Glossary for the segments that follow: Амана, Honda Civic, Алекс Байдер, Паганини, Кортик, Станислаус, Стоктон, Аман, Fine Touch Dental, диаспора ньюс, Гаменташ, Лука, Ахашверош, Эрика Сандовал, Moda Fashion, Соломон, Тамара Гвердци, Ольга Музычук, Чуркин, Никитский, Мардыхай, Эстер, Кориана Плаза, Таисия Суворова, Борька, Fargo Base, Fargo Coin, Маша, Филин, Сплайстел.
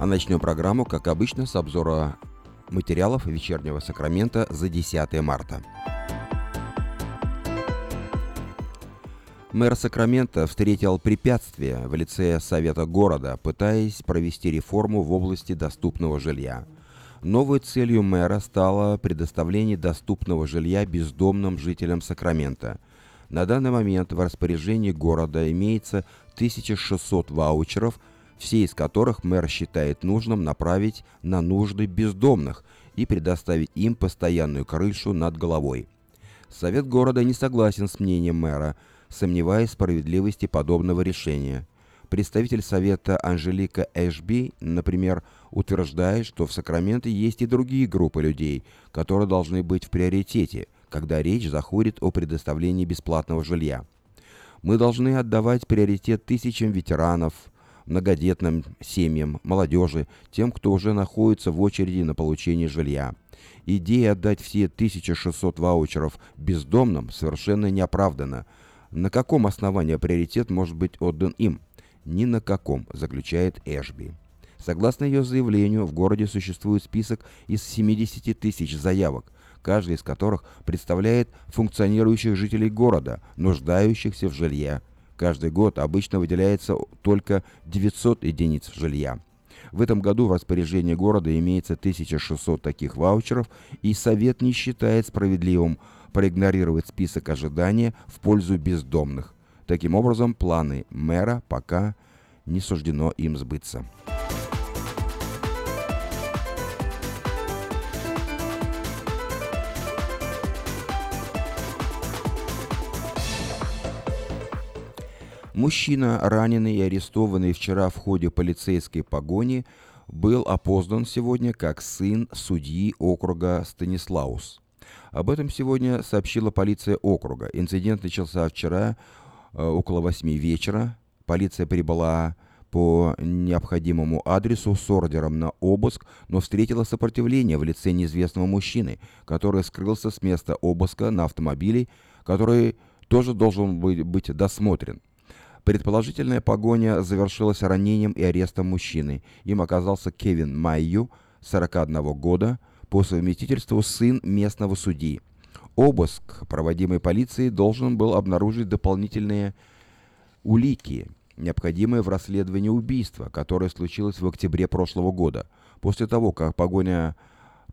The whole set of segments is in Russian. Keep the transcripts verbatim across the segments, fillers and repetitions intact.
А начнем программу, как обычно, с обзора материалов вечернего Сакрамента за десятое марта. Мэр Сакрамента встретил препятствия в лице Совета города, пытаясь провести реформу в области доступного жилья. Новой целью мэра стало предоставление доступного жилья бездомным жителям Сакрамента. На данный момент в распоряжении города имеется тысяча шестьсот ваучеров, все из которых мэр считает нужным направить на нужды бездомных и предоставить им постоянную крышу над головой. Совет города не согласен с мнением мэра, сомневаясь в справедливости подобного решения. Представитель совета Анжелика Эшби, например, утверждает, что в Сакраменто есть и другие группы людей, которые должны быть в приоритете, когда речь заходит о предоставлении бесплатного жилья. Мы должны отдавать приоритет тысячам ветеранов, многодетным семьям, молодежи, тем, кто уже находится в очереди на получение жилья. Идея отдать все тысяча шестьсот ваучеров бездомным совершенно неоправдана. На каком основании приоритет может быть отдан им? Ни на каком, заключает Эшби. Согласно ее заявлению, в городе существует список из семьдесят тысяч заявок, каждый из которых представляет функционирующих жителей города, нуждающихся в жилье. Каждый год обычно выделяется только девятьсот единиц жилья. В этом году в распоряжении города имеется тысяча шестьсот таких ваучеров, и совет не считает справедливым проигнорировать список ожидания в пользу бездомных. Таким образом, планы мэра пока не суждено им сбыться. Мужчина, раненый и арестованный вчера в ходе полицейской погони, был опознан сегодня как сын судьи округа Станислаус. Об этом сегодня сообщила полиция округа. Инцидент начался вчера около восьми вечера. Полиция прибыла по необходимому адресу с ордером на обыск, но встретила сопротивление в лице неизвестного мужчины, который скрылся с места обыска на автомобиле, который тоже должен быть досмотрен. Предположительная погоня завершилась ранением и арестом мужчины. Им оказался Кевин Майю, сорока одного года, по совместительству сын местного судьи. Обыск, проводимый полицией, должен был обнаружить дополнительные улики, необходимые в расследовании убийства, которое случилось в октябре прошлого года. После того, как погоня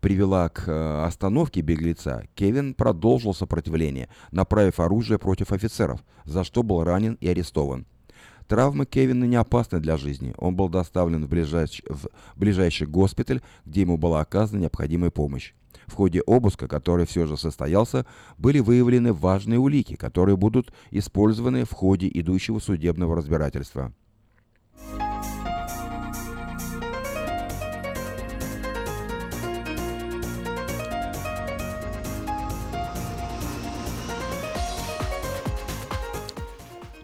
привела к остановке беглеца, Кевин продолжил сопротивление, направив оружие против офицеров, за что был ранен и арестован. Травмы Кевина не опасны для жизни. Он был доставлен в ближайший, в ближайший госпиталь, где ему была оказана необходимая помощь. В ходе обыска, который все же состоялся, были выявлены важные улики, которые будут использованы в ходе идущего судебного разбирательства.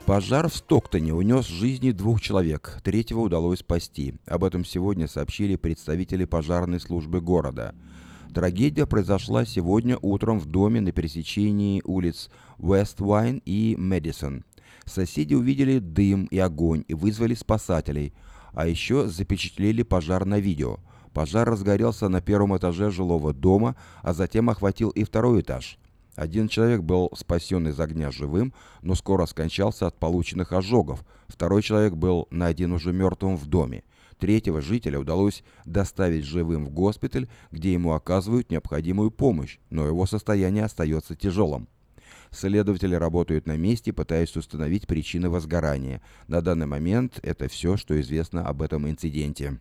Пожар в Стоктоне унес жизни двух человек, третьего удалось спасти. Об этом сегодня сообщили представители пожарной службы города. Трагедия произошла сегодня утром в доме на пересечении улиц Уэствайн и Мэдисон. Соседи увидели дым и огонь и вызвали спасателей, а еще запечатлели пожар на видео. Пожар разгорелся на первом этаже жилого дома, а затем охватил и второй этаж. Один человек был спасен из огня живым, но скоро скончался от полученных ожогов. Второй человек был найден уже мертвым в доме. Третьего жителя удалось доставить живым в госпиталь, где ему оказывают необходимую помощь, но его состояние остается тяжелым. Следователи работают на месте, пытаясь установить причины возгорания. На данный момент это все, что известно об этом инциденте.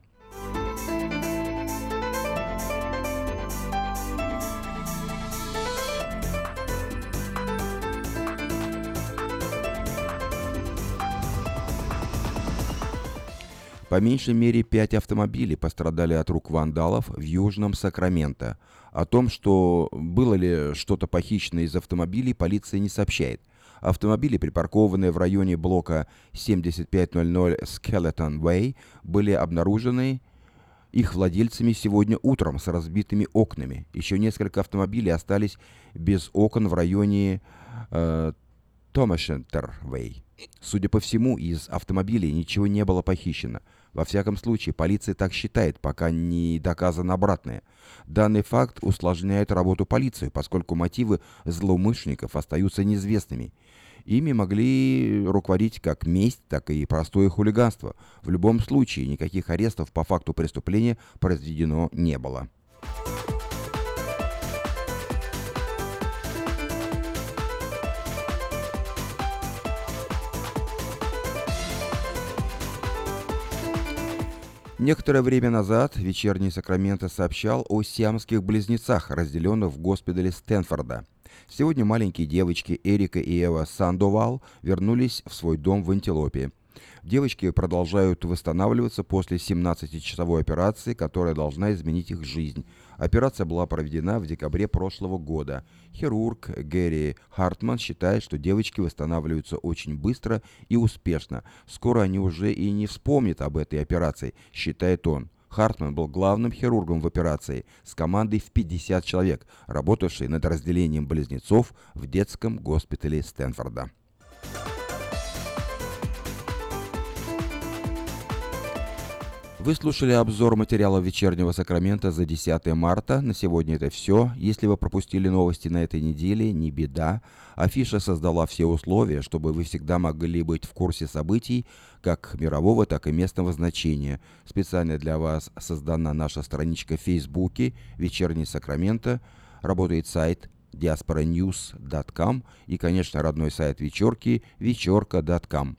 По меньшей мере пять автомобилей пострадали от рук вандалов в Южном Сакраменто. О том, что было ли что-то похищено из автомобилей, полиция не сообщает. Автомобили, припаркованные в районе блока семьдесят пять ноль ноль Skeleton Way, были обнаружены их владельцами сегодня утром с разбитыми окнами. Еще несколько автомобилей остались без окон в районе э, Томашентер Вэй. Судя по всему, из автомобилей ничего не было похищено. Во всяком случае, полиция так считает, пока не доказано обратное. Данный факт усложняет работу полиции, поскольку мотивы злоумышленников остаются неизвестными. Ими могли руководить как месть, так и простое хулиганство. В любом случае, никаких арестов по факту преступления произведено не было. Некоторое время назад «Вечерний Сакраменто» сообщал о сиамских близнецах, разделенных в госпитале Стэнфорда. Сегодня маленькие девочки Эрика и Эва Сандовал вернулись в свой дом в Антилопе. Девочки продолжают восстанавливаться после семнадцатичасовой операции, которая должна изменить их жизнь. Операция была проведена в декабре прошлого года. Хирург Гэри Хартман считает, что девочки восстанавливаются очень быстро и успешно. Скоро они уже и не вспомнят об этой операции, считает он. Хартман был главным хирургом в операции с командой в пятьдесят человек, работавшей над разделением близнецов в детском госпитале Стэнфорда. Вы слушали обзор материала «Вечернего Сакрамента» за десятое марта. На сегодня это все. Если вы пропустили новости на этой неделе, не беда. Афиша создала все условия, чтобы вы всегда могли быть в курсе событий как мирового, так и местного значения. Специально для вас создана наша страничка в Фейсбуке «Вечерний Сакрамента». Работает сайт диаспора ньюс точка ком и, конечно, родной сайт вечерки вечерка точка ком.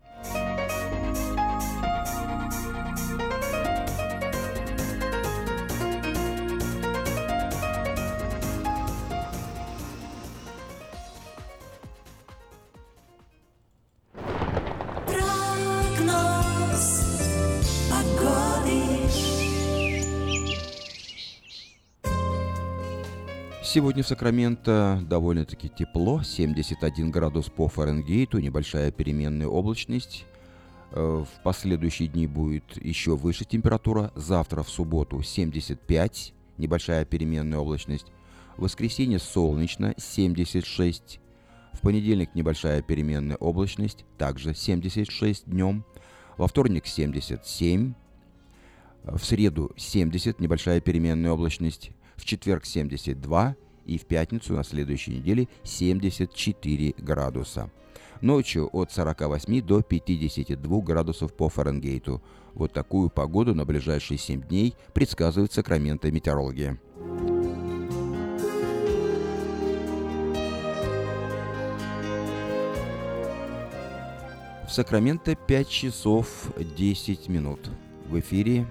Сегодня в Сакраменто довольно-таки тепло, семьдесят один градус по Фаренгейту, небольшая переменная облачность. В последующие дни будет еще выше температура. Завтра в субботу семьдесят пять, небольшая переменная облачность. В воскресенье солнечно, семьдесят шесть. В понедельник небольшая переменная облачность, также семьдесят шесть днем. Во вторник семьдесят семь. В среду семьдесят, небольшая переменная облачность. В четверг семьдесят два и в пятницу на следующей неделе семьдесят четыре градуса. Ночью от сорок восемь до пятьдесят два градусов по Фаренгейту. Вот такую погоду на ближайшие семь дней предсказывают Сакраменто метеорологи. В Сакраменто пять часов десять минут. В эфире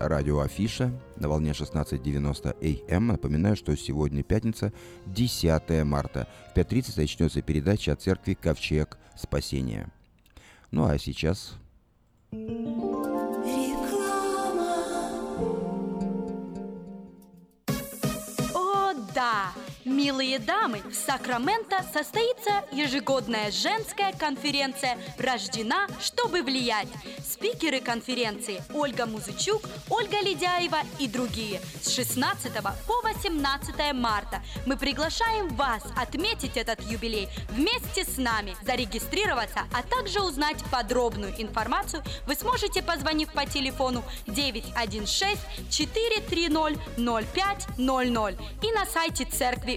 радио «Афиша» на волне шестнадцать девяносто эй эм. Напоминаю, что сегодня пятница, десятое марта. В пять тридцать начнется передача от церкви «Ковчег спасения». Ну а сейчас... О, да! Милые дамы, в Сакраменто состоится ежегодная женская конференция «Рождена, чтобы влиять». Спикеры конференции Ольга Музычук, Ольга Ледяева и другие. С шестнадцатого по восемнадцатое марта мы приглашаем вас отметить этот юбилей вместе с нами, зарегистрироваться, а также узнать подробную информацию. Вы сможете, позвонив по телефону девять один шесть четыре три ноль ноль пять ноль ноль и на сайте церкви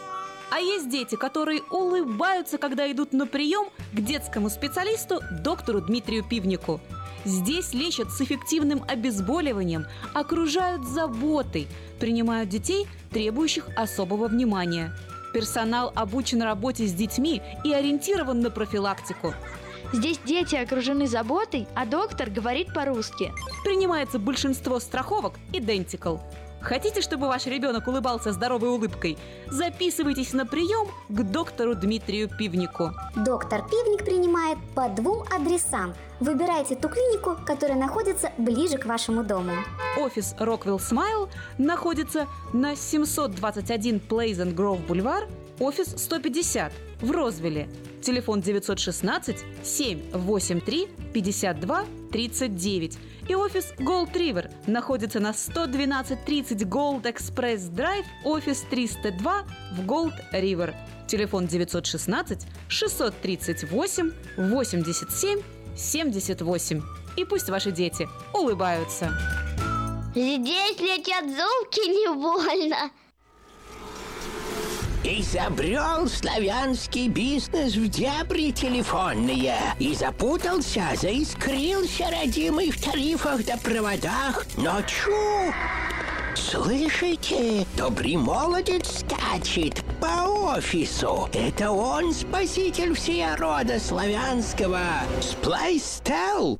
А есть дети, которые улыбаются, когда идут на прием к детскому специалисту доктору Дмитрию Пивнику. Здесь лечат с эффективным обезболиванием, окружают заботой, принимают детей, требующих особого внимания. Персонал обучен работе с детьми и ориентирован на профилактику. Здесь дети окружены заботой, а доктор говорит по-русски. Принимается большинство страховок «Identical». Хотите, чтобы ваш ребенок улыбался здоровой улыбкой? Записывайтесь на прием к доктору Дмитрию Пивнику. Доктор Пивник принимает по двум адресам. Выбирайте ту клинику, которая находится ближе к вашему дому. Офис Rockwell Smile находится на семьсот двадцать один Pleasant Grove Boulevard, офис сто пятьдесят в Розвилле. Телефон девятьсот шестнадцать семьсот восемьдесят три пятьдесят два тридцать девять. И офис Gold River находится на сто двенадцать тридцать Gold Express Drive, офис триста два в Gold River. Телефон девятьсот шестнадцать шестьсот тридцать восемь восемьдесят семь семьдесят восемь. И пусть ваши дети улыбаются. Здесь летят зубки невольно. Изобрел славянский бизнес в дебри телефонные. И запутался, заискрился родимый в тарифах да проводах. Но чу! Слышите? Добрый молодец скачет по офису. Это он спаситель всея рода славянского. Сплайстел.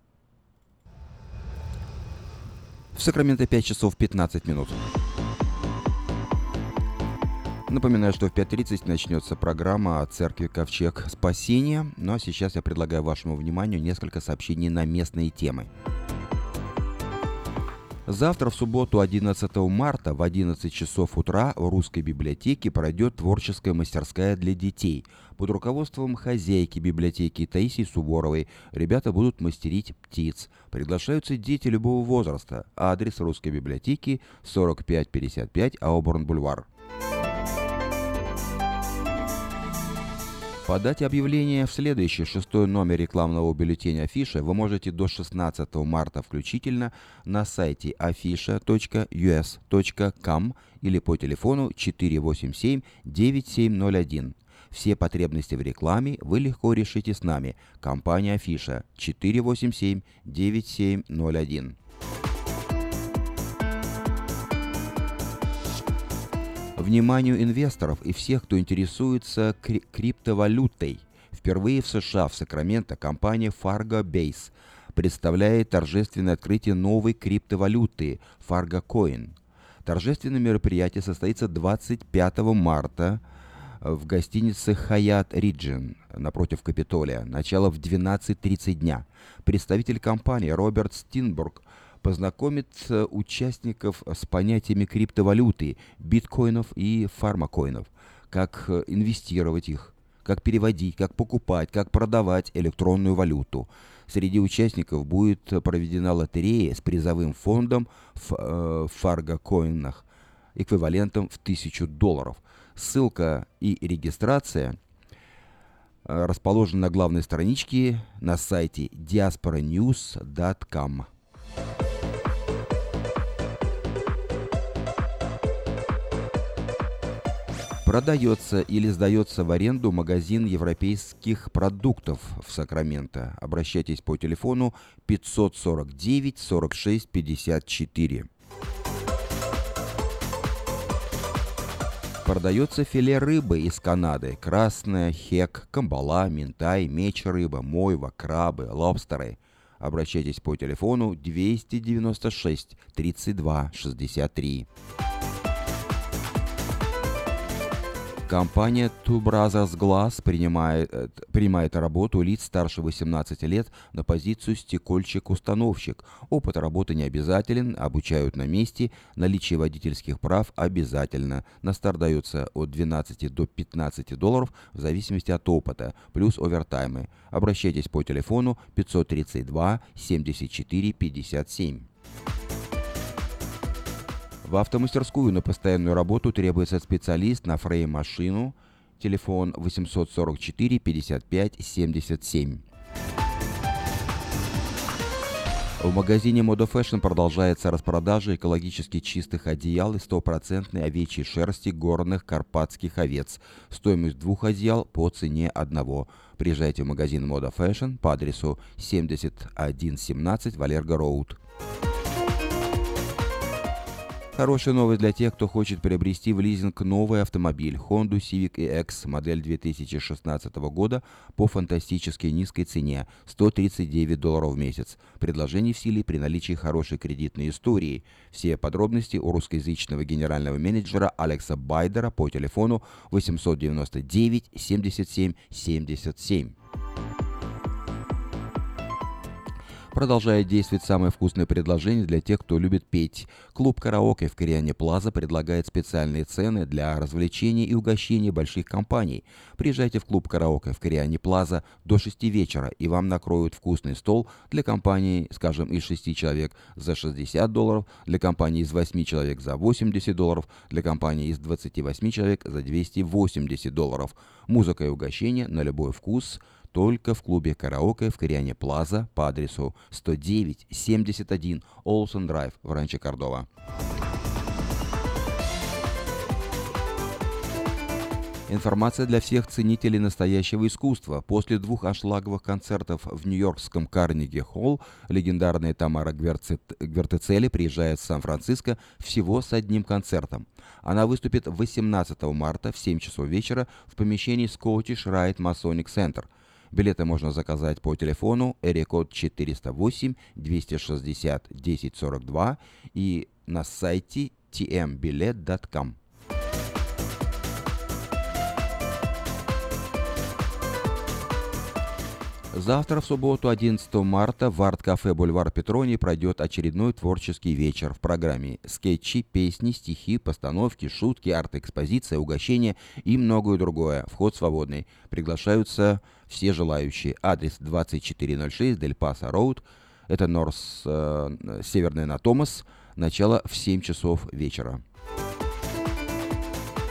В Сакраменто пять часов пятнадцать минут. Напоминаю, что в пять тридцать начнется программа о церкви «Ковчег спасения». Ну а сейчас я предлагаю вашему вниманию несколько сообщений на местные темы. Завтра, в субботу, одиннадцатого марта, в одиннадцать часов утра в Русской библиотеке пройдет творческая мастерская для детей. Под руководством хозяйки библиотеки Таисии Суворовой ребята будут мастерить птиц. Приглашаются дети любого возраста. Адрес Русской библиотеки сорок пять пятьдесят пять Ауборн-Бульвар. Подать объявление в следующий шестой номер рекламного бюллетеня «Афиша» вы можете до шестнадцатого марта включительно на сайте афиша точка ю эс точка ком или по телефону четыре восемь семь девять семь ноль один. Все потребности в рекламе вы легко решите с нами. Компания «Афиша» четыре восемь семь девять семь ноль один. Вниманию инвесторов и всех, кто интересуется кри- криптовалютой. Впервые в США, в Сакраменто, компания Fargo Base представляет торжественное открытие новой криптовалюты Fargo Coin. Торжественное мероприятие состоится двадцать пятого марта в гостинице Hyatt Regency напротив Капитолия. Начало в двенадцать тридцать дня. Представитель компании Роберт Стинбург познакомит участников с понятиями криптовалюты, биткоинов и фармакоинов, как инвестировать их, как переводить, как покупать, как продавать электронную валюту. Среди участников будет проведена лотерея с призовым фондом в фарго-коинах, эквивалентом в тысячу долларов. Ссылка и регистрация расположены на главной страничке на сайте диаспора ньюс точка ком. Продается или сдается в аренду магазин европейских продуктов в Сакраменто. Обращайтесь по телефону пятьсот сорок девять сорок шесть пятьдесят четыре. Продается филе рыбы из Канады. Красная, хек, камбала, минтай, меч рыба, мойва, крабы, лобстеры. Обращайтесь по телефону двести девяносто шесть тридцать два шестьдесят три. Компания Two Brothers Glass принимает, принимает работу лиц старше восемнадцати лет на позицию стекольщик-установщик. Опыт работы не обязателен, обучают на месте, наличие водительских прав обязательно. На старт дается от двенадцати до пятнадцати долларов в зависимости от опыта, плюс овертаймы. Обращайтесь по телефону пятьсот тридцать два семьдесят четыре пятьдесят семь. В автомастерскую на постоянную работу требуется специалист на фрейм-машину. Телефон восемьсот сорок четыре пятьдесят пять семьдесят семь. В магазине Moda Fashion продолжается распродажа экологически чистых одеял из стопроцентной овечьей шерсти горных карпатских овец. Стоимость двух одеял по цене одного. Приезжайте в магазин Moda Fashion по адресу семьдесят один семнадцать Валерго Роуд. Хорошая новость для тех, кто хочет приобрести в лизинг новый автомобиль Honda Civic и икс модель две тысячи шестнадцатого года по фантастически низкой цене – сто тридцать девять долларов в месяц. Предложение в силе при наличии хорошей кредитной истории. Все подробности у русскоязычного генерального менеджера Алекса Байдера по телефону восемьсот девяносто девять семьдесят семь семьдесят семь. Продолжает действовать самое вкусное предложение для тех, кто любит петь. Клуб «Караоке» в Кориане Плаза предлагает специальные цены для развлечений и угощений больших компаний. Приезжайте в клуб «Караоке» в Кориане Плаза до шести вечера, и вам накроют вкусный стол для компании, скажем, из шести человек за шестьдесят долларов, для компании из восьми человек за восемьдесят долларов, для компании из двадцати восьми человек за двести восемьдесят долларов. Музыка и угощение на любой вкус – только в клубе «Караоке» в Кориане Плаза по адресу сто девять семьдесят один Олсен Драйв в Ранчо Кордова. Информация для всех ценителей настоящего искусства. После двух аншлаговых концертов в нью-йоркском Карнеги-Холл легендарная Тамара Гвердци приезжает в Сан-Франциско всего с одним концертом. Она выступит восемнадцатого марта в семь часов вечера в помещении Scottish Rite Masonic Center. Билеты можно заказать по телефону эрикод четыреста восемь двести шестьдесят десять сорок два и на сайте ти эм билет точка ком. Завтра, в субботу, одиннадцатого марта, в арт-кафе «Бульвар Петрони» пройдет очередной творческий вечер. В программе скетчи, песни, стихи, постановки, шутки, арт-экспозиция, угощения и многое другое. Вход свободный. Приглашаются все желающие. Адрес двадцать четыре ноль шесть Дель Пасо Роуд. Это Норс, э, Северная Натомас. Начало в семь часов вечера.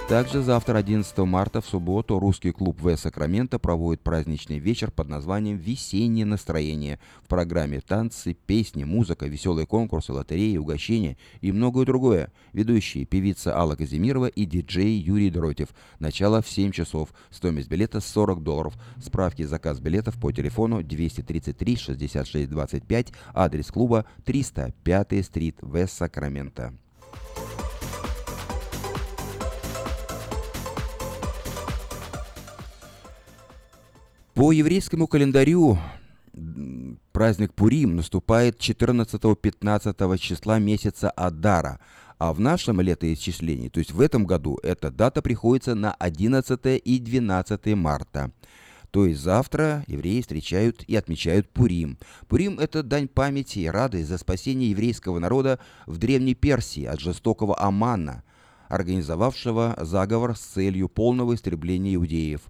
Также завтра, одиннадцатого марта, в субботу, русский клуб «В Сакраменто» проводит праздничный вечер под названием «Весеннее настроение». В программе танцы, песни, музыка, веселые конкурсы, лотереи, угощения и многое другое. Ведущие – певица Алла Казимирова и диджей Юрий Дротев. Начало в семь часов. Стоимость билета – сорок долларов. Справки и заказ билетов по телефону двести тридцать три шестьдесят шесть двадцать пять, адрес клуба триста пятая стрит, В Сакраменто. По еврейскому календарю праздник Пурим наступает четырнадцатого-пятнадцатого числа месяца Адара, а в нашем летоисчислении, то есть в этом году, эта дата приходится на одиннадцатое и двенадцатое марта. То есть завтра евреи встречают и отмечают Пурим. Пурим – это дань памяти и радость за спасение еврейского народа в Древней Персии от жестокого Амана, организовавшего заговор с целью полного истребления иудеев.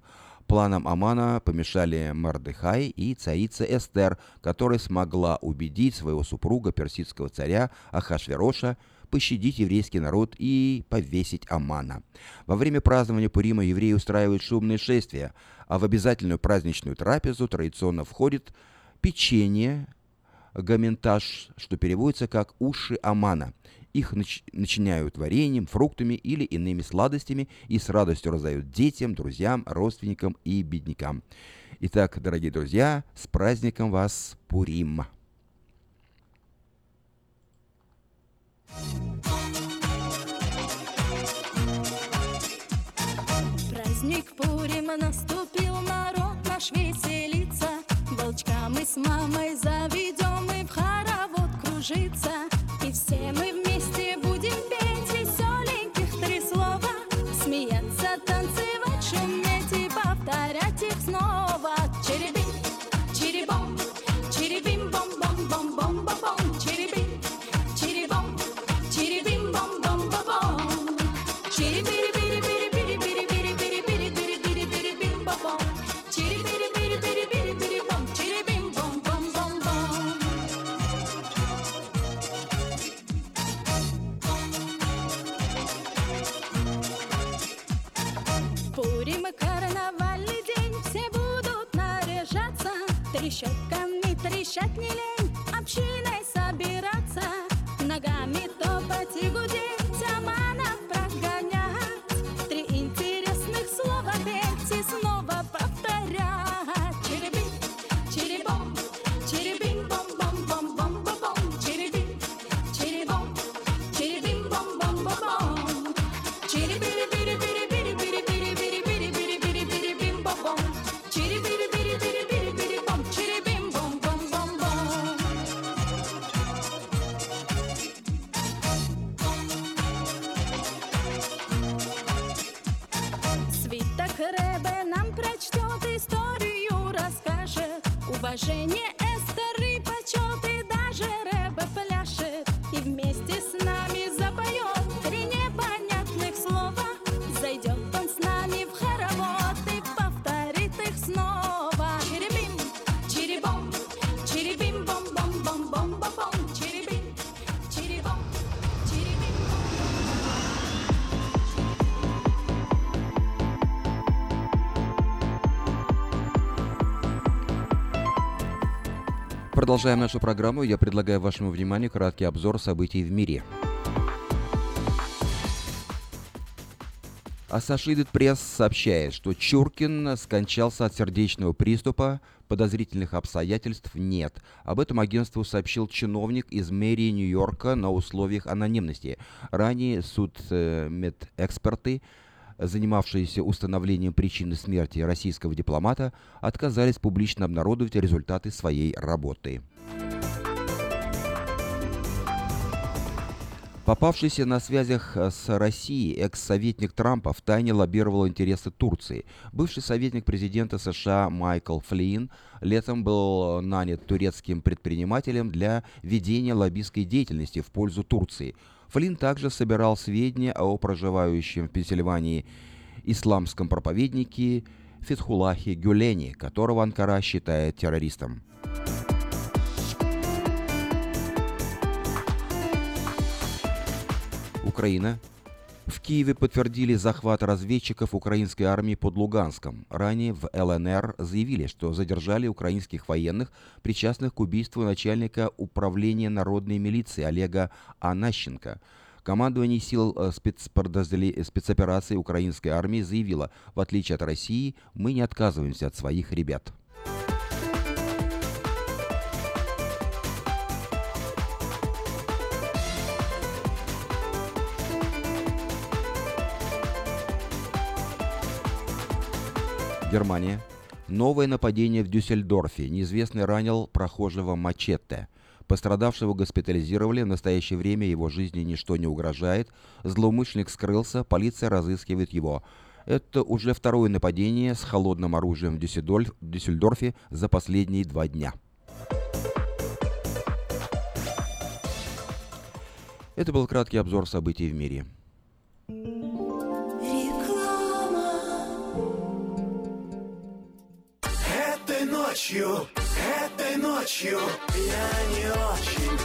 Планам Амана помешали Мардыхай и царица Эстер, которая смогла убедить своего супруга, персидского царя Ахашвероша, пощадить еврейский народ и повесить Амана. Во время празднования Пурима евреи устраивают шумные шествия, а в обязательную праздничную трапезу традиционно входит печенье, гаменташ, что переводится как «уши Амана». Их нач- начиняют вареньем, фруктами или иными сладостями и с радостью раздают детям, друзьям, родственникам и беднякам. Итак, дорогие друзья, с праздником вас, Пурим! Праздник Пурима наступил, народ наш веселится. Волчка мы с мамой заведем и в хоровод кружится. И все мы вместе будем петь веселеньких три слова. Смеяться, танцевать, шуметь и повторять их снова. Черебим, черебом, черебим, бом, бом, бом, бом, бом, бом, черебим, черебом, черебим, бом, бом, бом, бом, черебим. Щетками трещать не лень, общиной собираться, ногами топать и гудеть, аманов прогонять, три интересных слова петь и снова повторять. Черебим, черебом, черебим, бом, бом, бом, бом, бом, бом, черебим, черебом, черебим, бом, бом, бом, бом, черебим. Уважение, Эстер и почет, и даже рэбэ пляшет, и вместе с нами запоет три непонятных слова. Зайдет он с нами в хоровод и повторит их снова. Черебим, черебом, черебим, бом, бом, бом, бом, бом, бом, черебим, черебом, черебим. Продолжаем нашу программу. Я предлагаю вашему вниманию краткий обзор событий в мире. Associated Press сообщает, что Чуркин скончался от сердечного приступа, подозрительных обстоятельств нет. Об этом агентству сообщил чиновник из мэрии Нью-Йорка на условиях анонимности. Ранее судмедэксперты, занимавшиеся установлением причины смерти российского дипломата, отказались публично обнародовать результаты своей работы. Попавшийся на связях с Россией экс-советник Трампа втайне лоббировал интересы Турции. Бывший советник президента США Майкл Флинн летом был нанят турецким предпринимателем для ведения лоббистской деятельности в пользу Турции. Флинн также собирал сведения о проживающем в Пенсильвании исламском проповеднике Фетхуллахе Гюлене, которого Анкара считает террористом. Украина. В Киеве подтвердили захват разведчиков украинской армии под Луганском. Ранее в эл эн эр заявили, что задержали украинских военных, причастных к убийству начальника управления народной милиции Олега Анащенко. Командование сил спецопераций украинской армии заявило: в отличие от России, мы не отказываемся от своих ребят. Германия. Новое нападение в Дюссельдорфе. Неизвестный ранил прохожего мачете. Пострадавшего госпитализировали. В настоящее время его жизни ничто не угрожает. Злоумышленник скрылся. Полиция разыскивает его. Это уже второе нападение с холодным оружием в Дюссельдорфе за последние два дня. Это был краткий обзор событий в мире. Ночью Этой ночью я не очень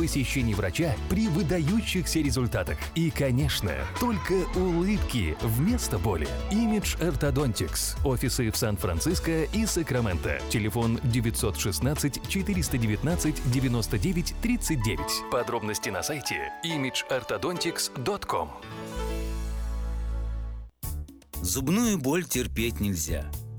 посещений врача при выдающихся результатах. И, конечно, только улыбки вместо боли. Image Orthodontics. Офисы в Сан-Франциско и Сакраменто. Телефон девять один шесть, четыре девять девять, девять девять три девять. Подробности на сайте имидж ортодонтикс точка ком. Зубную боль терпеть нельзя.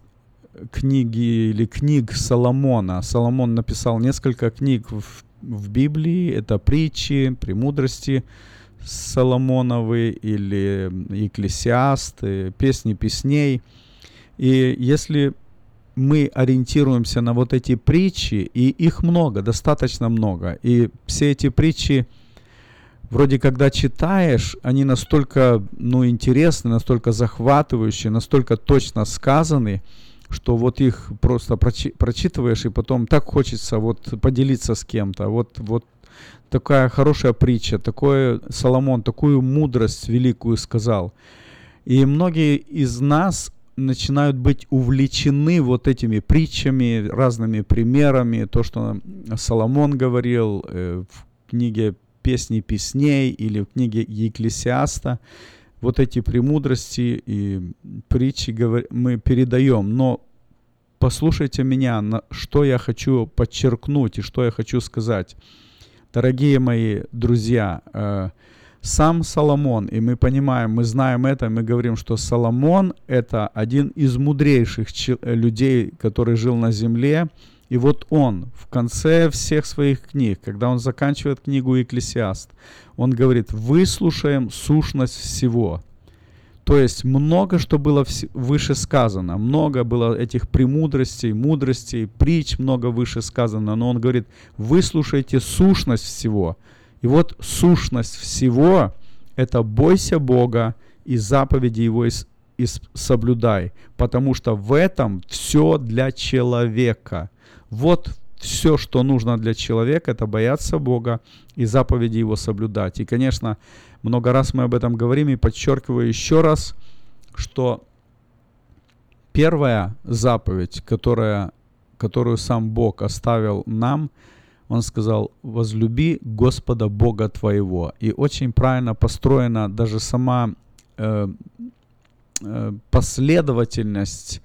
книги или книг Соломона. Соломон написал несколько книг в, в Библии, это притчи, премудрости Соломоновы или Екклесиасты, песни песней. И если мы ориентируемся на вот эти притчи, и их много, достаточно много, и все эти притчи, вроде когда читаешь, они настолько, ну, интересны, настолько захватывающие, настолько точно сказаны, что вот их просто прочи- прочитываешь, и потом так хочется вот поделиться с кем-то. Вот, вот такая хорошая притча, такое Соломон, такую мудрость великую сказал. И многие из нас начинают быть увлечены вот этими притчами, разными примерами, то, что Соломон говорил э, в книге «Песни песней» или в книге «Екклесиаста». Вот эти премудрости и притчи мы передаем. Но послушайте меня, что я хочу подчеркнуть и что я хочу сказать. Дорогие мои друзья, сам Соломон, и мы понимаем, мы знаем это, мы говорим, что Соломон – это один из мудрейших людей, который жил на земле. И вот он в конце всех своих книг, когда он заканчивает книгу «Екклесиаст», он говорит: «Выслушаем сущность всего». То есть много, что было выше сказано, много было этих премудростей, мудростей, притч, много выше сказано, но он говорит: «Выслушайте сущность всего». И вот сущность всего – это «бойся Бога и заповеди Его и соблюдай, потому что в этом все для человека. Вот все, что нужно для человека, это бояться Бога и заповеди Его соблюдать. И, конечно, много раз мы об этом говорим, и подчеркиваю еще раз, что первая заповедь, которая, которую сам Бог оставил нам, Он сказал: возлюби Господа Бога твоего. И очень правильно построена даже сама э, э, последовательность,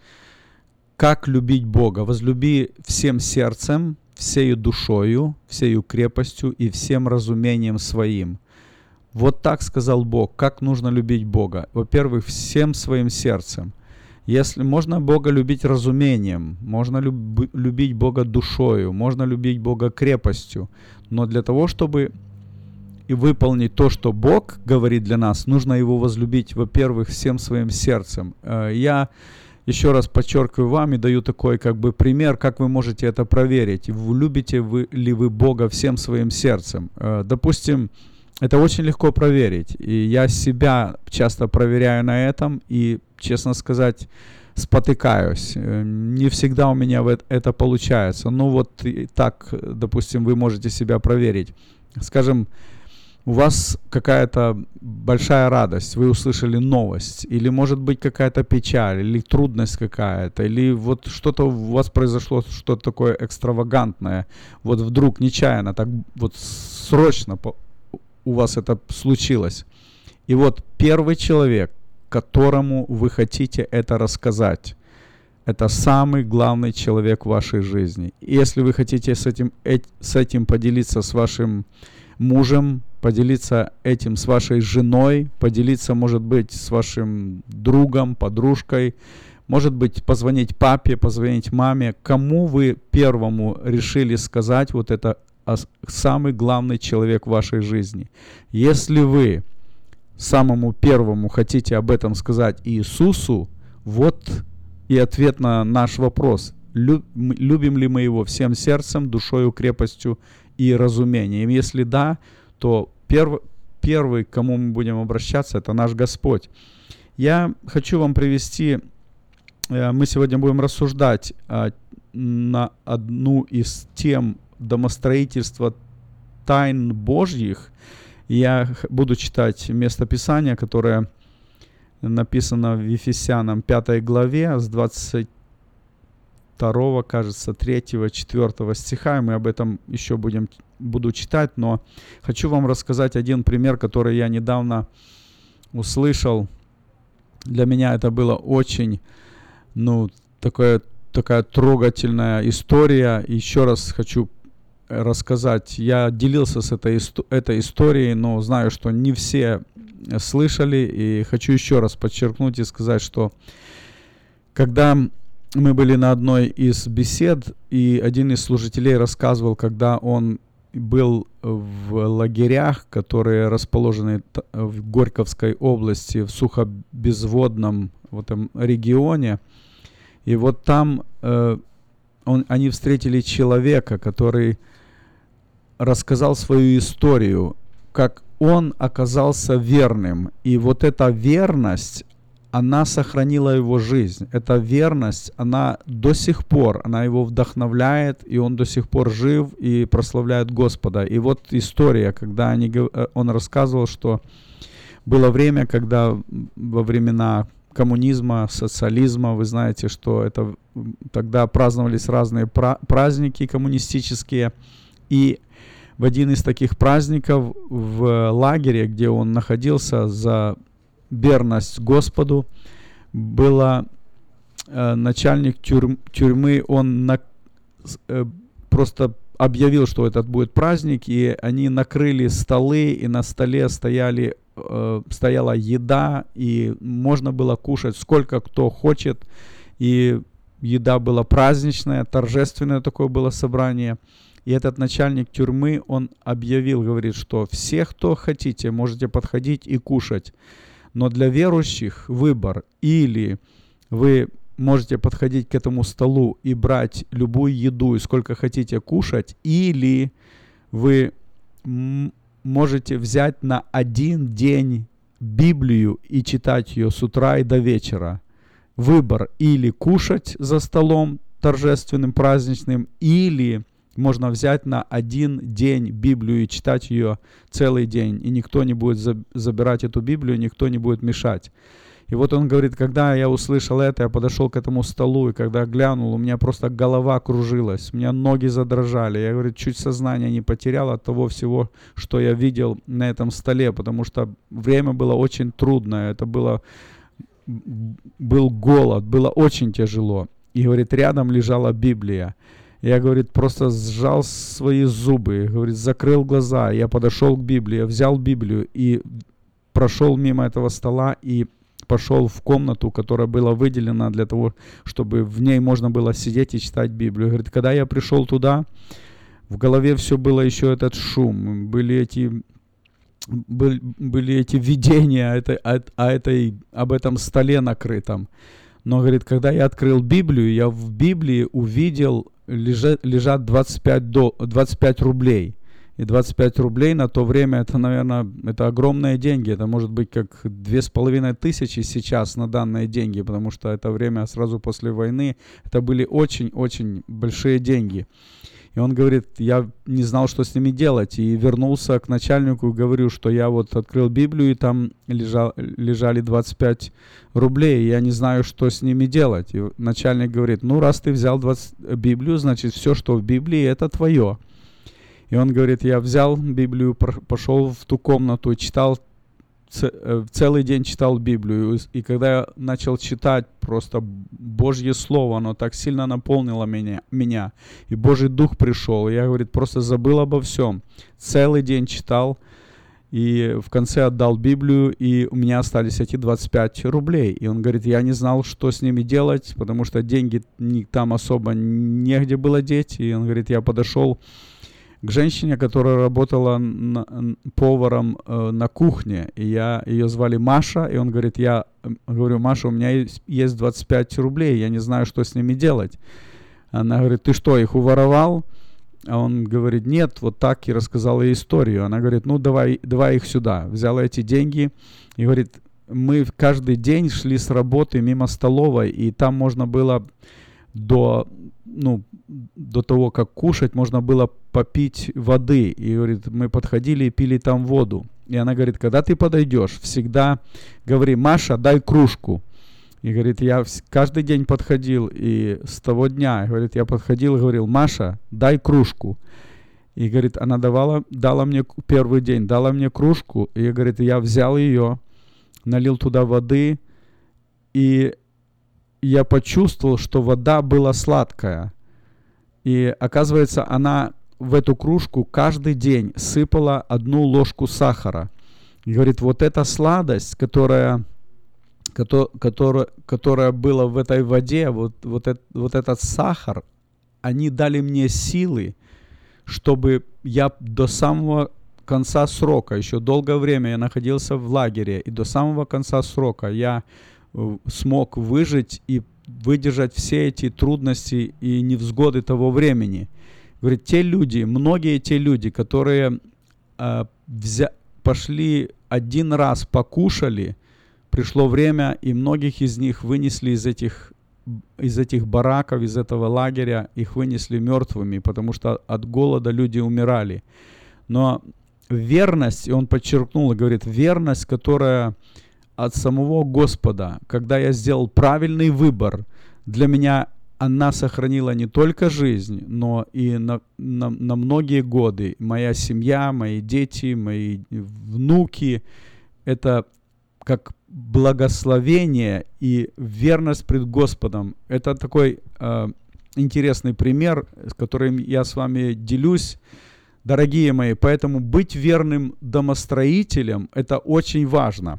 как любить Бога. Возлюби всем сердцем, всею душою, всею крепостью и всем разумением своим. Вот так сказал Бог, как нужно любить Бога. Во-первых, всем своим сердцем. Если можно Бога любить разумением, можно люб- любить Бога душою, можно любить Бога крепостью, но для того, чтобы и выполнить то, что Бог говорит для нас, нужно Его возлюбить, во-первых, всем своим сердцем. Я еще раз подчеркиваю вам и даю такой как бы пример, как вы можете это проверить, любите вы, ли вы Бога всем своим сердцем. Допустим, это очень легко проверить, и я себя часто проверяю на этом, и, честно сказать, спотыкаюсь. Не всегда у меня это получается. Ну вот так, допустим, вы можете себя проверить. Скажем, у вас какая-то большая радость, вы услышали новость, или, может быть, какая-то печаль, или трудность какая-то, или вот что-то у вас произошло, что-то такое экстравагантное, вот вдруг, нечаянно, так вот срочно у вас это случилось. И вот первый человек, которому вы хотите это рассказать, это самый главный человек в вашей жизни. И если вы хотите с этим, с этим поделиться с вашим мужем, поделиться этим с вашей женой, поделиться, может быть, с вашим другом, подружкой, может быть, позвонить папе, позвонить маме, кому вы первому решили сказать вот это, самый главный человек в вашей жизни. Если вы самому первому хотите об этом сказать Иисусу, вот и ответ на наш вопрос. Любим ли мы Его всем сердцем, душою, крепостью и разумением? Если да, то перв, первый, к кому мы будем обращаться, это наш Господь. Я хочу вам привести, мы сегодня будем рассуждать на одну из тем домостроительства тайн Божьих. Я буду читать местописание, которое написано в Ефесянам пятой главе с двадцать второго, кажется, третьего-четвёртого стиха, и мы об этом еще будем, буду читать, но хочу вам рассказать один пример, который я недавно услышал. Для меня это было очень, ну, такое, такая трогательная история. Еще раз хочу рассказать. Я делился с этой, этой историей, но знаю, что не все слышали, и хочу еще раз подчеркнуть и сказать, что когда мы были на одной из бесед, и один из служителей рассказывал, когда он был в лагерях, которые расположены в Горьковской области, в сухобезводном в этом регионе, и вот там э, он, они встретили человека, который рассказал свою историю, как он оказался верным. И вот эта верность, она сохранила его жизнь. Эта верность, она до сих пор, она его вдохновляет, и он до сих пор жив и прославляет Господа. И вот история, когда они, он рассказывал, что было время, когда во времена коммунизма, социализма, вы знаете, что это тогда праздновались разные праздники коммунистические, и в один из таких праздников в лагере, где он находился за верность Господу, было э, начальник тюрьм, тюрьмы, он на, э, просто объявил, что этот будет праздник, и они накрыли столы, и на столе стояли стояла еда, и можно было кушать сколько кто хочет, и еда была праздничная, торжественное такое было собрание. И этот начальник тюрьмы, он объявил, говорит, что все, кто хотите, можете подходить и кушать, но для верующих выбор: или вы можете подходить к этому столу и брать любую еду и сколько хотите кушать, или вы можете взять на один день Библию и читать ее с утра и до вечера. Выбор: или кушать за столом торжественным, праздничным, или можно взять на один день Библию и читать ее целый день, и никто не будет забирать эту Библию, никто не будет мешать. И вот он говорит, когда я услышал это, я подошел к этому столу, и когда глянул, у меня просто голова кружилась, у меня ноги задрожали. Я, говорит, чуть сознание не потерял от того всего, что я видел на этом столе, потому что время было очень трудное, это было, был голод, было очень тяжело. И, говорит, рядом лежала Библия. Я, говорит, просто сжал свои зубы, говорит, закрыл глаза, я подошел к Библии, я взял Библию и прошел мимо этого стола и пошел в комнату, которая была выделена для того, чтобы в ней можно было сидеть и читать Библию. Говорит, когда я пришел туда, в голове все было еще этот шум, были эти, были, были эти видения это, о, о этой, об этом столе накрытом. Но, говорит, когда я открыл Библию, я в Библии увидел, лежат, лежат двадцать пять рублей. И двадцать пять рублей на то время, это, наверное, это огромные деньги. Это может быть как две с половиной тысячи сейчас на данные деньги, потому что это время сразу после войны. Это были очень-очень большие деньги. И он говорит, я не знал, что с ними делать. И вернулся к начальнику и говорю, что я вот открыл Библию, и там лежал, лежали двадцать пять рублей. И я не знаю, что с ними делать. И начальник говорит, ну раз ты взял двадцать... Библию, значит все, что в Библии, это твое. И он говорит, я взял Библию, пошел в ту комнату, читал, целый день читал Библию. И когда я начал читать, просто Божье Слово, оно так сильно наполнило меня, меня. И Божий Дух пришел. Я, говорит, просто забыл обо всем. Целый день читал. И в конце отдал Библию, и у меня остались эти двадцать пять рублей. И он говорит, я не знал, что с ними делать, потому что деньги там особо негде было деть. И он говорит, я подошел к женщине, которая работала на, поваром э, на кухне. И я, ее звали Маша, и он говорит, я говорю, Маша, у меня есть, есть двадцать пять рублей, я не знаю, что с ними делать. Она говорит, ты что, их уворовал? А он говорит, нет, вот так, и рассказала ей историю. Она говорит, ну давай, давай их сюда. Взяла эти деньги и говорит, мы каждый день шли с работы мимо столовой, и там можно было до, ну, до того, как кушать, можно было попить воды. И, говорит, мы подходили и пили там воду. И она говорит, когда ты подойдешь, всегда говори, Маша, дай кружку. И, говорит, я каждый день подходил, и с того дня, говорит, я подходил и говорил, Маша, дай кружку. И, говорит, она давала, дала мне первый день, дала мне кружку, и, говорит, я взял ее, налил туда воды, и я почувствовал, что вода была сладкая. И, оказывается, она в эту кружку каждый день сыпала одну ложку сахара. И, говорит, вот эта сладость, которая... Которое, которое было в этой воде, вот, вот, это, вот этот сахар, они дали мне силы, чтобы я до самого конца срока, еще долгое время я находился в лагере, и до самого конца срока я смог выжить и выдержать все эти трудности и невзгоды того времени. Говорит, те люди, многие те люди, которые э, взя- пошли один раз покушали, пришло время, и многих из них вынесли из этих, из этих бараков, из этого лагеря, их вынесли мертвыми, потому что от голода люди умирали. Но верность, и он подчеркнул, и говорит, верность, которая от самого Господа, когда я сделал правильный выбор, для меня она сохранила не только жизнь, но и на, на, на многие годы. Моя семья, мои дети, мои внуки, это как благословение и верность пред Господом. Это такой э, интересный пример, с которым я с вами делюсь, дорогие мои. Поэтому быть верным домостроителем – это очень важно.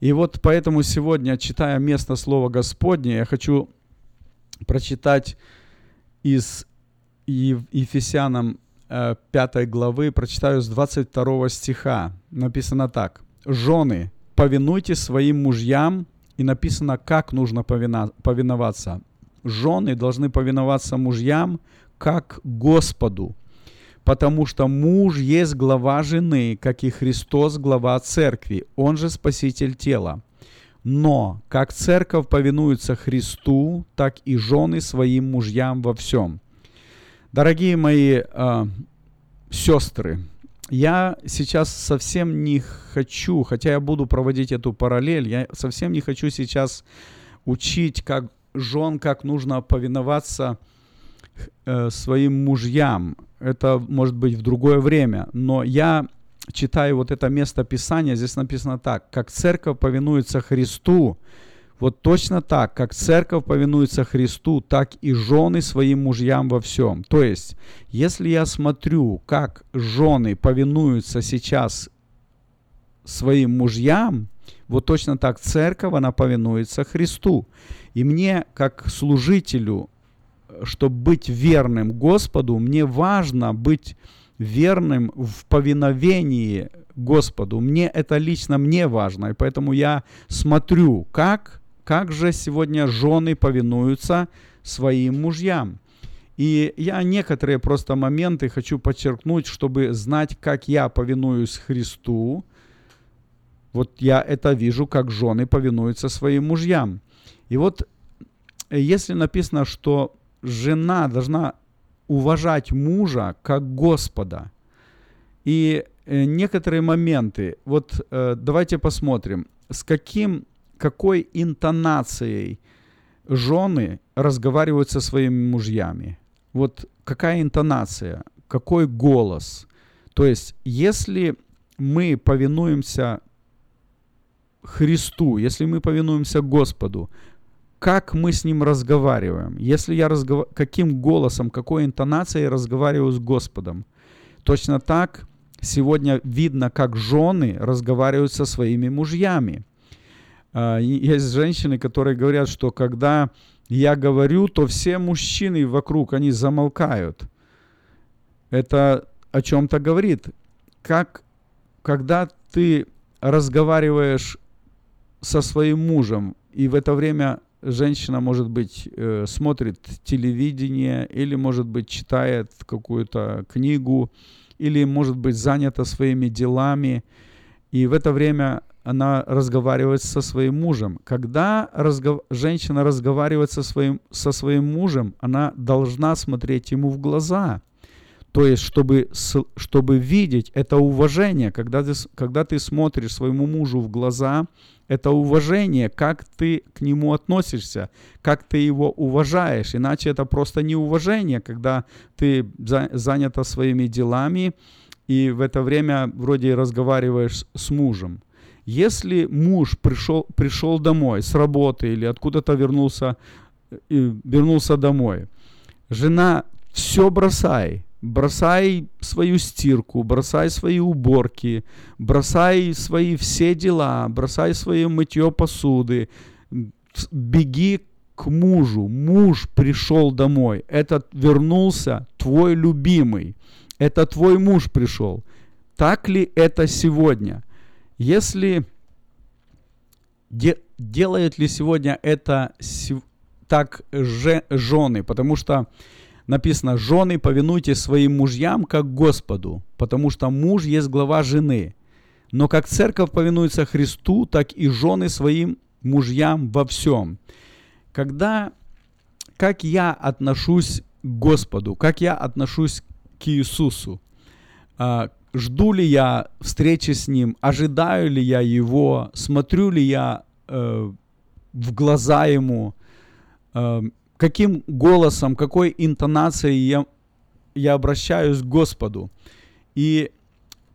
И вот поэтому сегодня, читая место Слова Господне, я хочу прочитать из Ефесянам э, пятой главы, прочитаю с двадцать второго стиха. Написано так. «Жены, повинуйте своим мужьям», и написано, как нужно повиноваться. Жены должны повиноваться мужьям, как Господу, потому что муж есть глава жены, как и Христос глава церкви, он же спаситель тела. Но как церковь повинуется Христу, так и жены своим мужьям во всем. Дорогие мои э, сестры, я сейчас совсем не хочу, хотя я буду проводить эту параллель, я совсем не хочу сейчас учить, как жен, как нужно повиноваться э, своим мужьям. Это может быть в другое время, но я читаю вот это место Писания, здесь написано так: как церковь повинуется Христу, вот точно так, как церковь повинуется Христу, так и жены своим мужьям во всем. То есть, если я смотрю, как жены повинуются сейчас своим мужьям, вот точно так церковь, она повинуется Христу. И мне, как служителю, чтобы быть верным Господу, мне важно быть верным в повиновении Господу. Мне это лично мне важно, и поэтому я смотрю, как, как же сегодня жены повинуются своим мужьям. И я некоторые просто моменты хочу подчеркнуть, чтобы знать, как я повинуюсь Христу. Вот я это вижу, как жены повинуются своим мужьям. И вот если написано, что жена должна уважать мужа как Господа. И некоторые моменты, вот давайте посмотрим, с каким, какой интонацией жены разговаривают со своими мужьями. Вот какая интонация, какой голос. То есть, если мы повинуемся Христу, если мы повинуемся Господу, как мы с Ним разговариваем? Если я разговар... Каким голосом, какой интонацией я разговариваю с Господом? Точно так сегодня видно, как жены разговаривают со своими мужьями. Есть женщины, которые говорят, что когда я говорю, то все мужчины вокруг, они замолкают. Это о чем-то говорит. Как, когда ты разговариваешь со своим мужем, и в это время женщина, может быть, смотрит телевидение, или, может быть, читает какую-то книгу, или, может быть, занята своими делами, и в это время она разговаривает со своим мужем. Когда разгов... женщина разговаривает со своим, со своим мужем, она должна смотреть ему в глаза. То есть, чтобы, чтобы видеть это уважение, когда ты, когда ты смотришь своему мужу в глаза, это уважение, как ты к нему относишься, как ты его уважаешь. Иначе это просто неуважение, когда ты за, занята своими делами и в это время вроде разговариваешь с мужем. Если муж пришел, пришел домой с работы или откуда-то вернулся, вернулся домой, жена, все бросай. Бросай свою стирку, бросай свои уборки, бросай свои все дела, бросай свое мытье посуды, беги к мужу. Муж пришел домой, этот вернулся твой любимый, это твой муж пришел. Так ли это сегодня? Если де, делает ли сегодня это так же, жены, потому что написано: «Жены, повинуйтесь своим мужьям, как Господу, потому что муж есть глава жены. Но как церковь повинуется Христу, так и жены своим мужьям во всем». Когда, как я отношусь к Господу, как я отношусь к Иисусу? Жду ли я встречи с Ним? Ожидаю ли я Его? Смотрю ли я э, в глаза Ему? Э, Каким голосом, какой интонацией я, я обращаюсь к Господу? И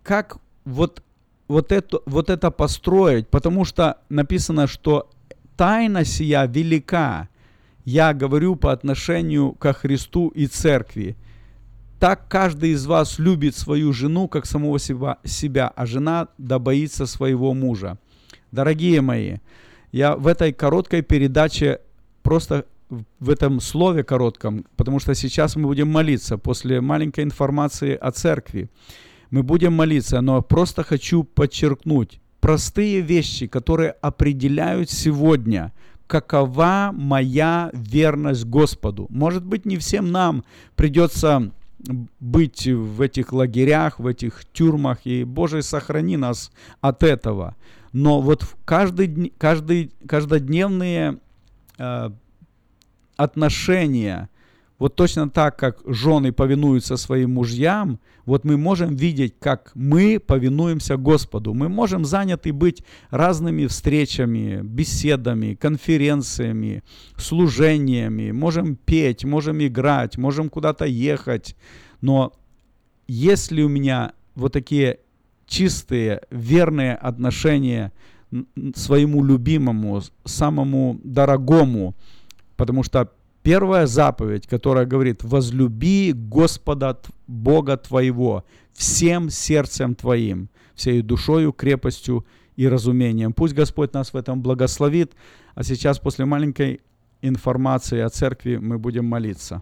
как вот, вот, это, вот это построить? Потому что написано, что тайна сия велика. Я говорю по отношению ко Христу и церкви. Так каждый из вас любит свою жену, как самого себя, себя, а жена да боится своего мужа. Дорогие мои, я в этой короткой передаче просто... в этом слове коротком, потому что сейчас мы будем молиться после маленькой информации о церкви. Мы будем молиться, но просто хочу подчеркнуть простые вещи, которые определяют сегодня, какова моя верность Господу. Может быть, не всем нам придется быть в этих лагерях, в этих тюрьмах, и, Боже, сохрани нас от этого. Но вот каждый, каждый, каждодневные э, отношения, вот точно так, как жены повинуются своим мужьям, вот мы можем видеть, как мы повинуемся Господу. Мы можем заняты быть разными встречами, беседами, конференциями, служениями, можем петь, можем играть, можем куда-то ехать. Но если у меня вот такие чистые, верные отношения своему любимому, самому дорогому, потому что первая заповедь, которая говорит: возлюби Господа Бога твоего всем сердцем твоим, всей душою, крепостью и разумением. Пусть Господь нас в этом благословит. А сейчас после маленькой информации о церкви мы будем молиться.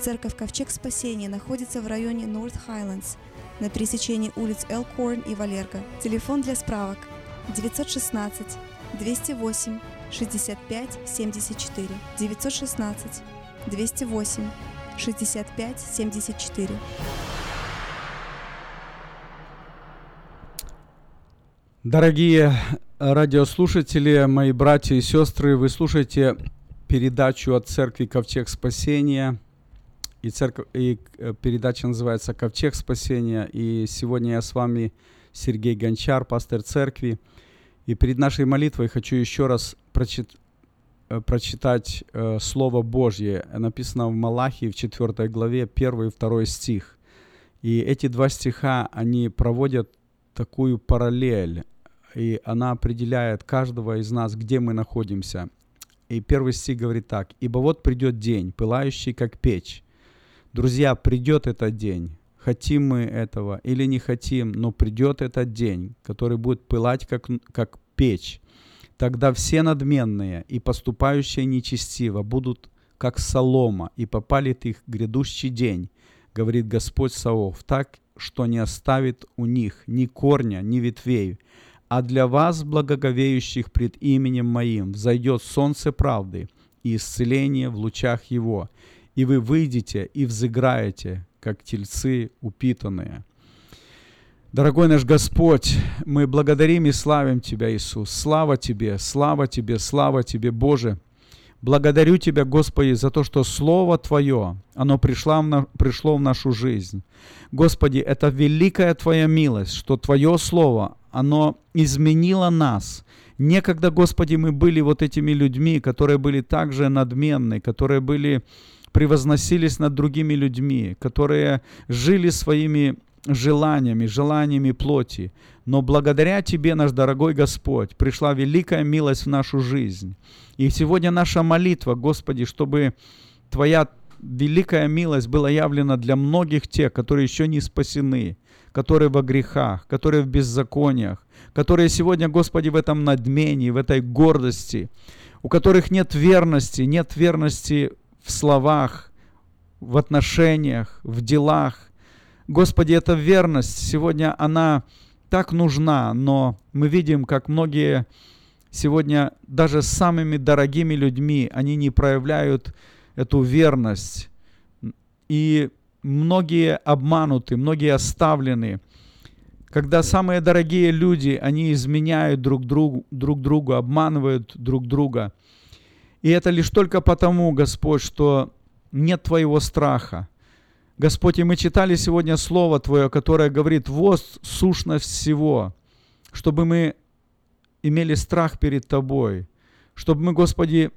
Церковь Ковчег Спасения находится в районе North Highlands, на пересечении улиц Элкорн и Валерго. Телефон для справок девятьсот шестнадцать двести восемь шестьдесят пять семьдесят четыре девятьсот шестнадцать двести восемь шестьдесят пять семьдесят четыре. Дорогие радиослушатели, мои братья и сестры, вы слушаете передачу от церкви Ковчег Спасения. И, церковь, и передача называется «Ковчег Спасения». И сегодня я с вами, Сергей Гончар, пастор церкви. И перед нашей молитвой хочу еще раз прочит, прочитать э, Слово Божье. Написано в Малахии в четвёртой главе, первый и второй стих. И эти два стиха, они проводят такую параллель, и она определяет каждого из нас, где мы находимся. И первый стих говорит так: «Ибо вот придет день, пылающий, как печь». Друзья, придет этот день. Хотим мы этого или не хотим, но придет этот день, который будет пылать, как, как печь. Тогда все надменные и поступающие нечестиво будут, как солома, и попалит их грядущий день, говорит Господь Саваоф, так, что не оставит у них ни корня, ни ветвей. А для вас, благоговеющих пред именем моим, взойдет солнце правды и исцеление в лучах его, и вы выйдете и взыграете, как тельцы упитанные». Дорогой наш Господь, мы благодарим и славим Тебя, Иисус. Слава Тебе, слава Тебе, слава Тебе, Боже. Благодарю Тебя, Господи, за то, что Слово Твое, оно пришло в нашу жизнь. Господи, это великая Твоя милость, что Твое Слово, оно изменило нас. Некогда, Господи, мы были вот этими людьми, которые были также надменны, которые были... превозносились над другими людьми, которые жили своими желаниями, желаниями плоти. Но благодаря Тебе, наш дорогой Господь, пришла великая милость в нашу жизнь. И сегодня наша молитва, Господи, чтобы Твоя великая милость была явлена для многих тех, которые еще не спасены, которые во грехах, которые в беззакониях, которые сегодня, Господи, в этом надмении, в этой гордости, у которых нет верности, нет верности в словах, в отношениях, в делах. Господи, эта верность сегодня, она так нужна, но мы видим, как многие сегодня даже с самыми дорогими людьми, они не проявляют эту верность. И многие обмануты, многие оставлены. Когда самые дорогие люди, они изменяют друг другу, друг другу, обманывают друг друга. И это лишь только потому, Господь, что нет Твоего страха. Господь, и мы читали сегодня Слово Твое, которое говорит: «Вот сущность всего», чтобы мы имели страх перед Тобой, чтобы мы, Господи,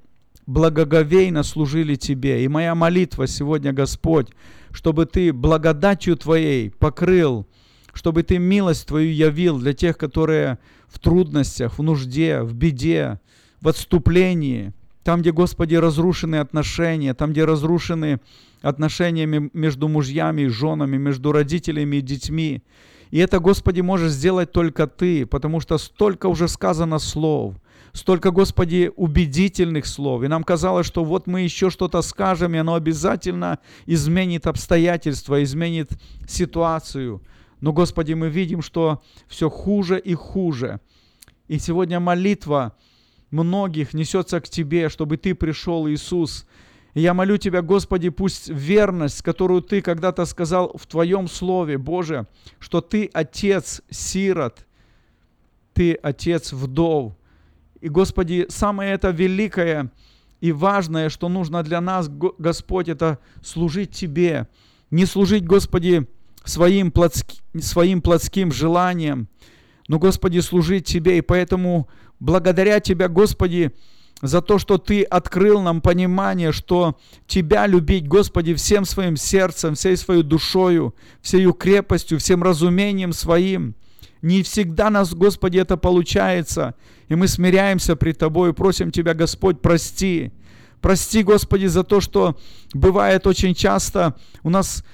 благоговейно служили Тебе. И моя молитва сегодня, Господь, чтобы Ты благодатью Твоей покрыл, чтобы Ты милость Твою явил для тех, которые в трудностях, в нужде, в беде, в отступлении. Там, где, Господи, разрушены отношения, там, где разрушены отношения между мужьями и женами, между родителями и детьми. И это, Господи, можешь сделать только Ты, потому что столько уже сказано слов, столько, Господи, убедительных слов. И нам казалось, что вот мы еще что-то скажем, и оно обязательно изменит обстоятельства, изменит ситуацию. Но, Господи, мы видим, что все хуже и хуже. И сегодня молитва многих несется к Тебе, чтобы Ты пришел, Иисус. И я молю Тебя, Господи, пусть верность, которую Ты когда-то сказал в Твоем Слове, Боже, что Ты отец сирот, Ты отец вдов. И, Господи, самое это великое и важное, что нужно для нас, Господь, это служить Тебе. Не служить, Господи, своим, плотски, своим плотским желанием, но, Господи, служить Тебе. И поэтому благодаря Тебя, Господи, за то, что Ты открыл нам понимание, что Тебя любить, Господи, всем своим сердцем, всей своей душою, всею крепостью, всем разумением своим. Не всегда нас, Господи, это получается, и мы смиряемся пред Тобой и просим Тебя, Господь, прости. Прости, Господи, за то, что бывает очень часто у нас...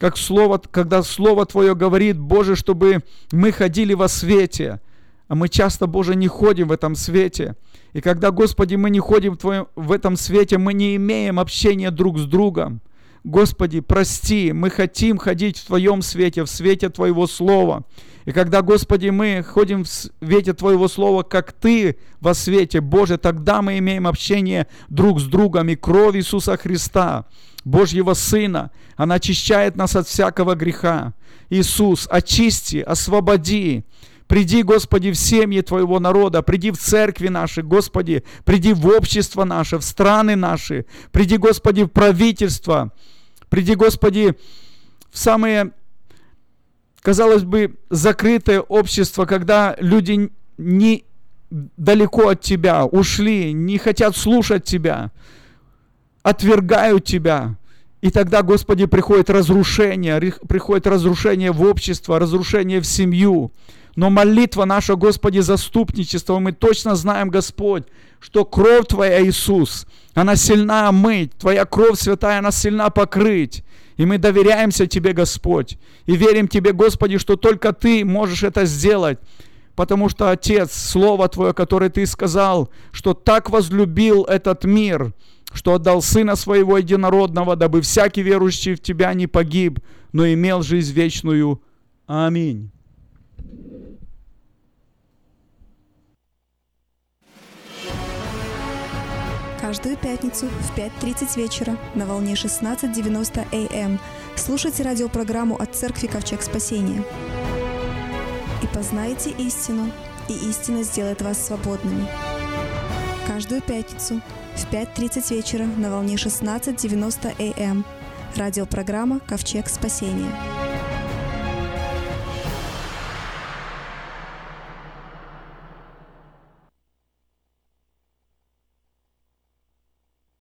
Как слово, когда Слово Твое говорит, Боже, чтобы мы ходили во свете, а мы часто, Боже, не ходим в этом свете. И когда, Господи, мы не ходим в, Твоем, в этом свете, мы не имеем общения друг с другом. Господи, прости, мы хотим ходить в Твоем свете, в свете Твоего Слова. И когда, Господи, мы ходим в свете Твоего Слова, как Ты во свете, Боже, тогда мы имеем общение друг с другом, и кровь Иисуса Христа, Божьего Сына, она очищает нас от всякого греха. Иисус, очисти, освободи. Приди, Господи, в семьи Твоего народа, приди в церкви наши, Господи, приди в общество наше, в страны наши, приди, Господи, в правительство, приди, Господи, в самые, казалось бы, закрытое общество, когда люди не далеко от Тебя, ушли, не хотят слушать Тебя, отвергают Тебя. И тогда, Господи, приходит разрушение, приходит разрушение в общество, разрушение в семью. Но молитва наша, Господи, заступничество, мы точно знаем, Господь, что кровь Твоя, Иисус, она сильна омыть, Твоя кровь святая, она сильна покрыть. И мы доверяемся Тебе, Господь, и верим Тебе, Господи, что только Ты можешь это сделать. Потому что, Отец, Слово Твое, которое Ты сказал, что так возлюбил этот мир, что отдал Сына Своего Единородного, дабы всякий верующий в Тебя не погиб, но имел жизнь вечную. Аминь. Каждую пятницу в пять тридцать вечера на волне шестнадцать девяносто эй эм слушайте радиопрограмму от Церкви Ковчег Спасения. И познайте истину, и истина сделает вас свободными. Каждую пятницу в пять тридцать вечера на волне шестнадцать девяносто эй эм. Радиопрограмма «Ковчег спасения».